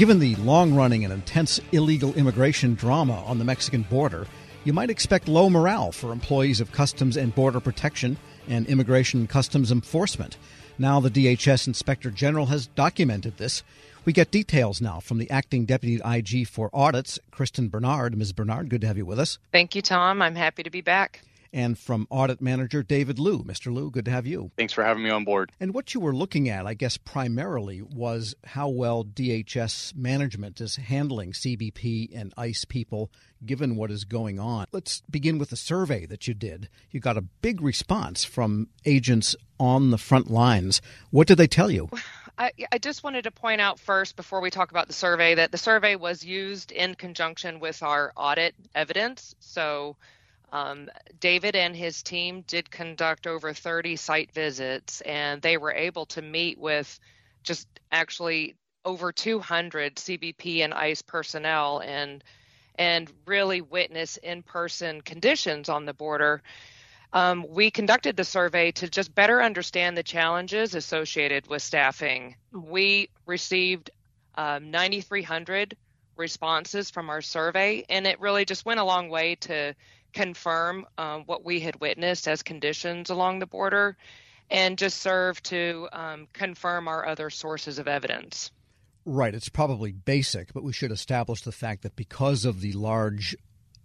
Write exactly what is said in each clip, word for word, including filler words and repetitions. Given the long-running and intense illegal immigration drama on the Mexican border, you might expect low morale for employees of Customs and Border Protection and Immigration and Customs Enforcement. Now the D H S Inspector General has documented this. We get details now from the Acting Deputy I G for Audits, Kristen Bernard. Miz Bernard, good to have you with us. Thank you, Tom. I'm happy to be back. And from Audit Manager David Liu. Mister Liu, good to have you. Thanks for having me on board. And what you were looking at, I guess, primarily was how well D H S management is handling C B P and ICE people, given what is going on. Let's begin with the survey that you did. You got a big response from agents on the front lines. What did they tell you? I, I just wanted to point out first, before we talk about the survey, that the survey was used in conjunction with our audit evidence. So um, David and his team did conduct over thirty site visits, and they were able to meet with just actually over two hundred C B P and ICE personnel and and really witness in-person conditions on the border. Um, we conducted the survey to just better understand the challenges associated with staffing. We received um, nine thousand three hundred responses from our survey, and it really just went a long way to confirm um, what we had witnessed as conditions along the border and just served to um, confirm our other sources of evidence. Right. It's probably basic, but we should establish the fact that because of the large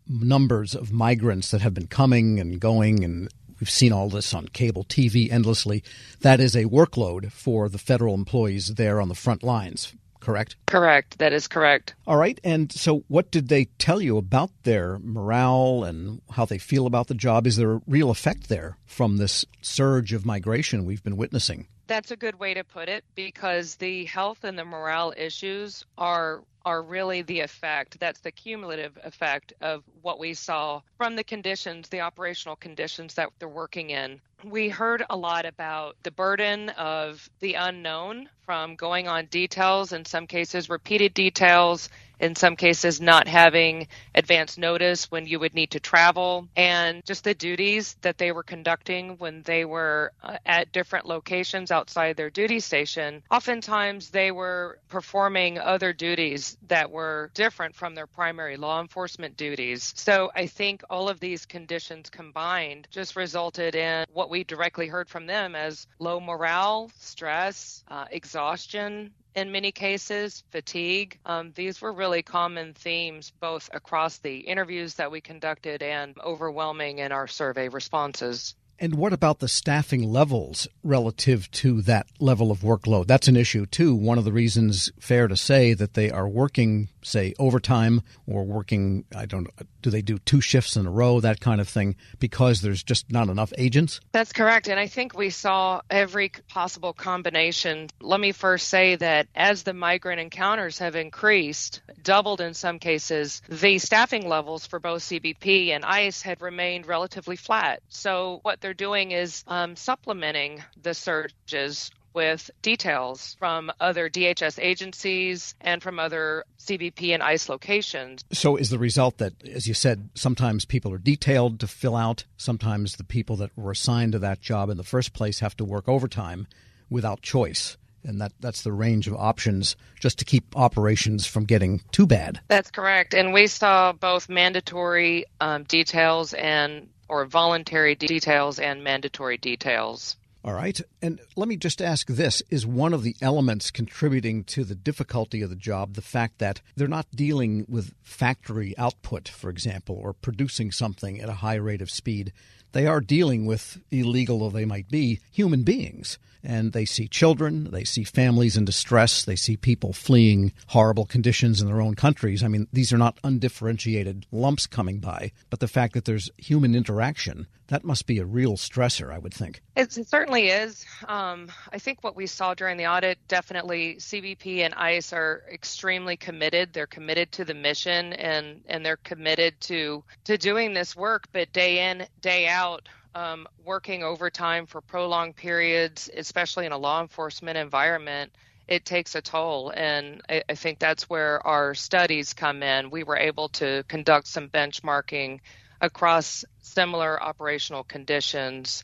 numbers of migrants that have been coming and going, and we've seen all this on cable T V endlessly, that is a workload for the federal employees there on the front lines, correct? Correct. That is correct. All right. And so what did they tell you about their morale and how they feel about the job? Is there a real effect there from this surge of migration we've been witnessing? That's a good way to put it, because the health and the morale issues are are really the effect. That's the cumulative effect of what we saw from the conditions, the operational conditions that they're working in. We heard a lot about the burden of the unknown from going on details, in some cases repeated details, in some cases not having advance notice when you would need to travel, and just the duties that they were conducting when they were uh, at different locations outside their duty station. Oftentimes they were performing other duties that were different from their primary law enforcement duties. So I think all of these conditions combined just resulted in what we directly heard from them as low morale, stress, uh, exhaustion, in many cases, fatigue. Um, these were really common themes, both across the interviews that we conducted and overwhelming in our survey responses. And what about the staffing levels relative to that level of workload? That's an issue, too. One of the reasons, fair to say, that they are working, say, overtime or working, I don't know, do they do two shifts in a row, that kind of thing, because there's just not enough agents? That's correct. And I think we saw every possible combination. Let me first say that as the migrant encounters have increased, doubled in some cases, the staffing levels for both C B P and ICE had remained relatively flat. So what they're doing is um, supplementing the surges with details from other D H S agencies and from other C B P and ICE locations. So is the result that, as you said, sometimes people are detailed to fill out, sometimes the people that were assigned to that job in the first place have to work overtime without choice? And that, that's the range of options just to keep operations from getting too bad. That's correct. And we saw both mandatory um, details and or voluntary de- details and mandatory details. All right. And let me just ask this. Is one of the elements contributing to the difficulty of the job the fact that they're not dealing with factory output, for example, or producing something at a high rate of speed? They are dealing with, illegal though they might be, human beings. And they see children, they see families in distress, they see people fleeing horrible conditions in their own countries. I mean, these are not undifferentiated lumps coming by, but the fact that there's human interaction, that must be a real stressor, I would think. It certainly is. Um, I think what we saw during the audit, definitely C B P and ICE are extremely committed. They're committed to the mission and, and they're committed to, to doing this work, but day in, day out, Out, um, working overtime for prolonged periods, especially in a law enforcement environment, it takes a toll. And I, I think that's where our studies come in. We were able to conduct some benchmarking across similar operational conditions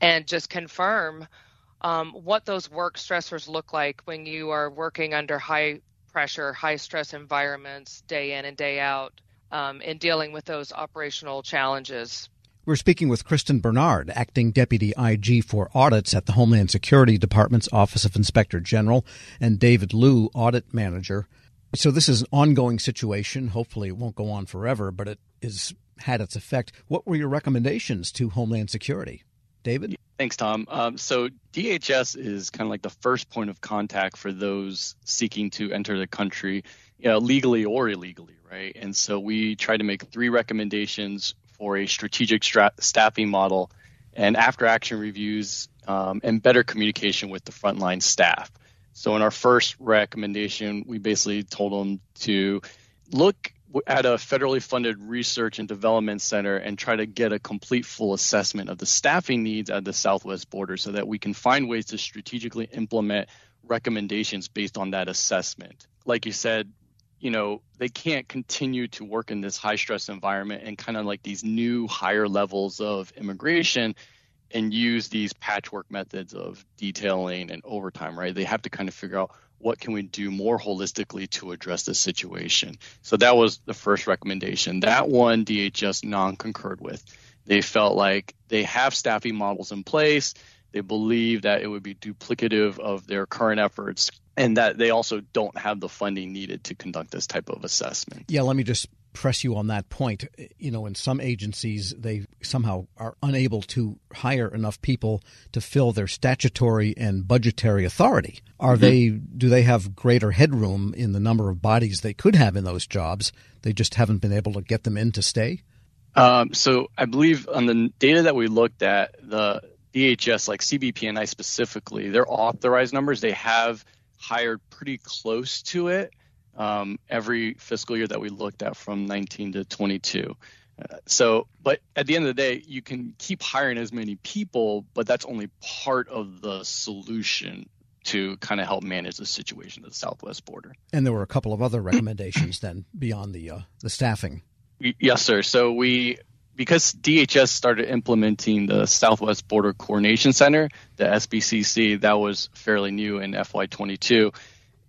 and just confirm um, what those work stressors look like when you are working under high pressure, high stress environments day in and day out, um, in dealing with those operational challenges. We're speaking with Kristen Bernard, Acting Deputy I G for Audits at the Homeland Security Department's Office of Inspector General, and David Liu, Audit Manager. So this is an ongoing situation. Hopefully it won't go on forever, but it is had its effect. What were your recommendations to Homeland Security? David? Thanks, Tom. Um, so D H S is kind of like the first point of contact for those seeking to enter the country, you know, legally or illegally, right? And so we try to make three recommendations for a strategic stra- staffing model and after-action reviews um, and better communication with the frontline staff. So in our first recommendation, we basically told them to look at a federally funded research and development center and try to get a complete full assessment of the staffing needs at the Southwest border so that we can find ways to strategically implement recommendations based on that assessment. Like you said, you know, they can't continue to work in this high stress environment and kind of like these new higher levels of immigration and use these patchwork methods of detailing and overtime, right? They have to kind of figure out what can we do more holistically to address this situation. So that was the first recommendation. That one D H S non-concurred with. They felt like they have staffing models in place. They believe that it would be duplicative of their current efforts, and that they also don't have the funding needed to conduct this type of assessment. Yeah, let me just press you on that point. You know, in some agencies, they somehow are unable to hire enough people to fill their statutory and budgetary authority. Are mm-hmm. they? Do they have greater headroom in the number of bodies they could have in those jobs? They just haven't been able to get them in to stay? Um, so I believe on the data that we looked at, the D H S, like C B P and I specifically, their authorized numbers, they have hired pretty close to it um, every fiscal year that we looked at from nineteen to twenty-two. Uh, so, but at the end of the day, you can keep hiring as many people, but that's only part of the solution to kind of help manage the situation at the Southwest border. And there were a couple of other recommendations then beyond the uh, the staffing. Yes, sir. So we... Because D H S started implementing the Southwest Border Coordination Center, the S B C C, that was fairly new in F Y twenty-two.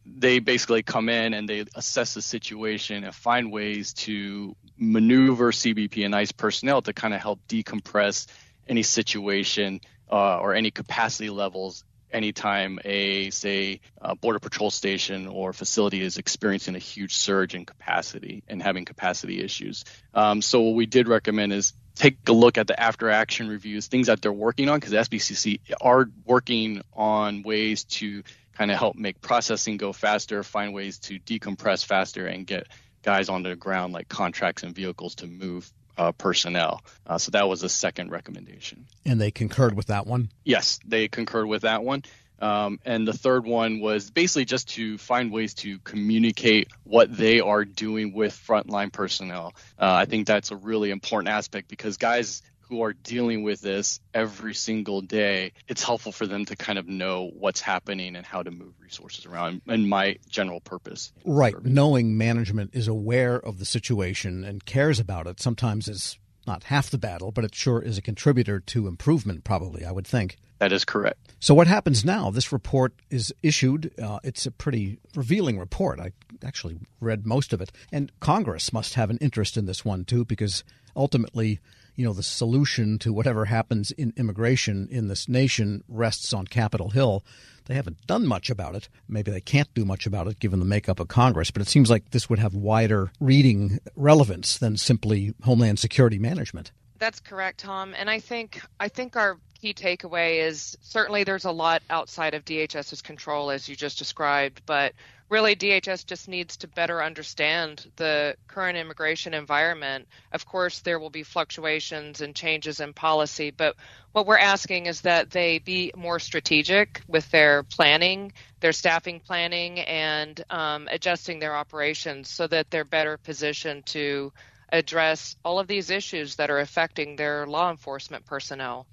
They basically come in and they assess the situation and find ways to maneuver C B P and ICE personnel to kind of help decompress any situation uh, or any capacity levels anytime a, say, a border patrol station or facility is experiencing a huge surge in capacity and having capacity issues. Um, so what we did recommend is take a look at the after-action reviews, things that they're working on, because the S B C C are working on ways to kind of help make processing go faster, find ways to decompress faster, and get guys on the ground like contracts and vehicles to move Uh, personnel. Uh, so that was the second recommendation. And they concurred with that one? Yes, they concurred with that one. Um, and the third one was basically just to find ways to communicate what they are doing with frontline personnel. Uh, I think that's a really important aspect because guys who are dealing with this every single day, it's helpful for them to kind of know what's happening and how to move resources around and my general purpose. Right. Service. Knowing management is aware of the situation and cares about it sometimes is not half the battle, but it sure is a contributor to improvement, probably, I would think. That is correct. So what happens now? This report is issued. Uh, it's a pretty revealing report. I actually read most of it. And Congress must have an interest in this one, too, because ultimately, you know, the solution to whatever happens in immigration in this nation rests on Capitol Hill. They haven't done much about it. Maybe they can't do much about it given the makeup of Congress, but it seems like this would have wider reading relevance than simply Homeland Security management. That's correct, Tom. And I think I think our key takeaway is certainly there's a lot outside of DHS's control, as you just described, but really D H S just needs to better understand the current immigration environment. Of course, there will be fluctuations and changes in policy, but what we're asking is that they be more strategic with their planning, their staffing planning, and um, adjusting their operations so that they're better positioned to address all of these issues that are affecting their law enforcement personnel.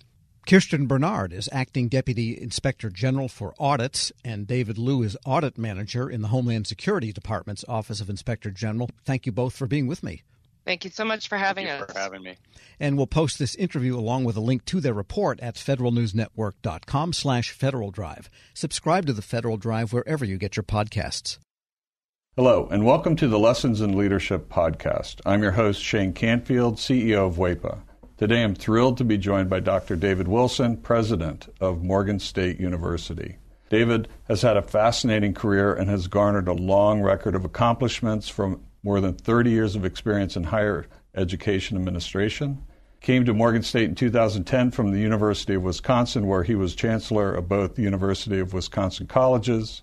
Kristen Bernard is Acting Deputy Inspector General for Audits, and David Liu is Audit Manager in the Homeland Security Department's Office of Inspector General. Thank you both for being with me. Thank you so much for having us. Thank you for having me. And we'll post this interview along with a link to their report at federalnewsnetwork.com slash Federal Drive. Subscribe to the Federal Drive wherever you get your podcasts. Hello, and welcome to the Lessons in Leadership podcast. I'm your host, Shane Canfield, C E O of W E P A. Today I'm thrilled to be joined by Doctor David Wilson, president of Morgan State University. David has had a fascinating career and has garnered a long record of accomplishments from more than thirty years of experience in higher education administration. Came to Morgan State in two thousand ten from the University of Wisconsin, where he was chancellor of both the University of Wisconsin Colleges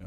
You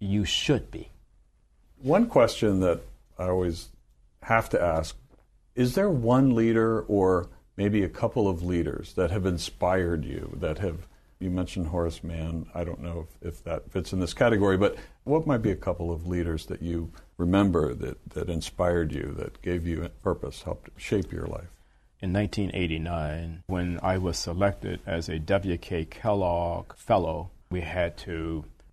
you should be. One question that I always have to ask, is there one leader or maybe a couple of leaders that have inspired you, that have, you mentioned Horace Mann, I don't know if, if that fits in this category, but what might be a couple of leaders that you remember that, that inspired you, that gave you purpose, helped shape your life? In nineteen eighty-nine, when I was selected as a W K Kellogg Fellow, we had to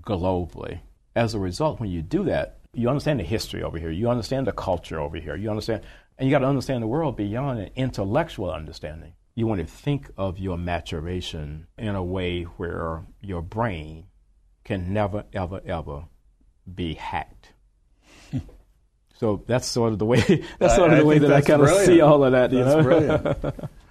globally. As a result, when you do that, you understand the history over here, you understand the culture over here, you understand, and you got to understand the world beyond an intellectual understanding. You want to think of your maturation in a way where your brain can never, ever, ever be hacked. So that's sort of the way. That's sort of I, the I way that I kind brilliant. of see all of that. You that's know? Brilliant.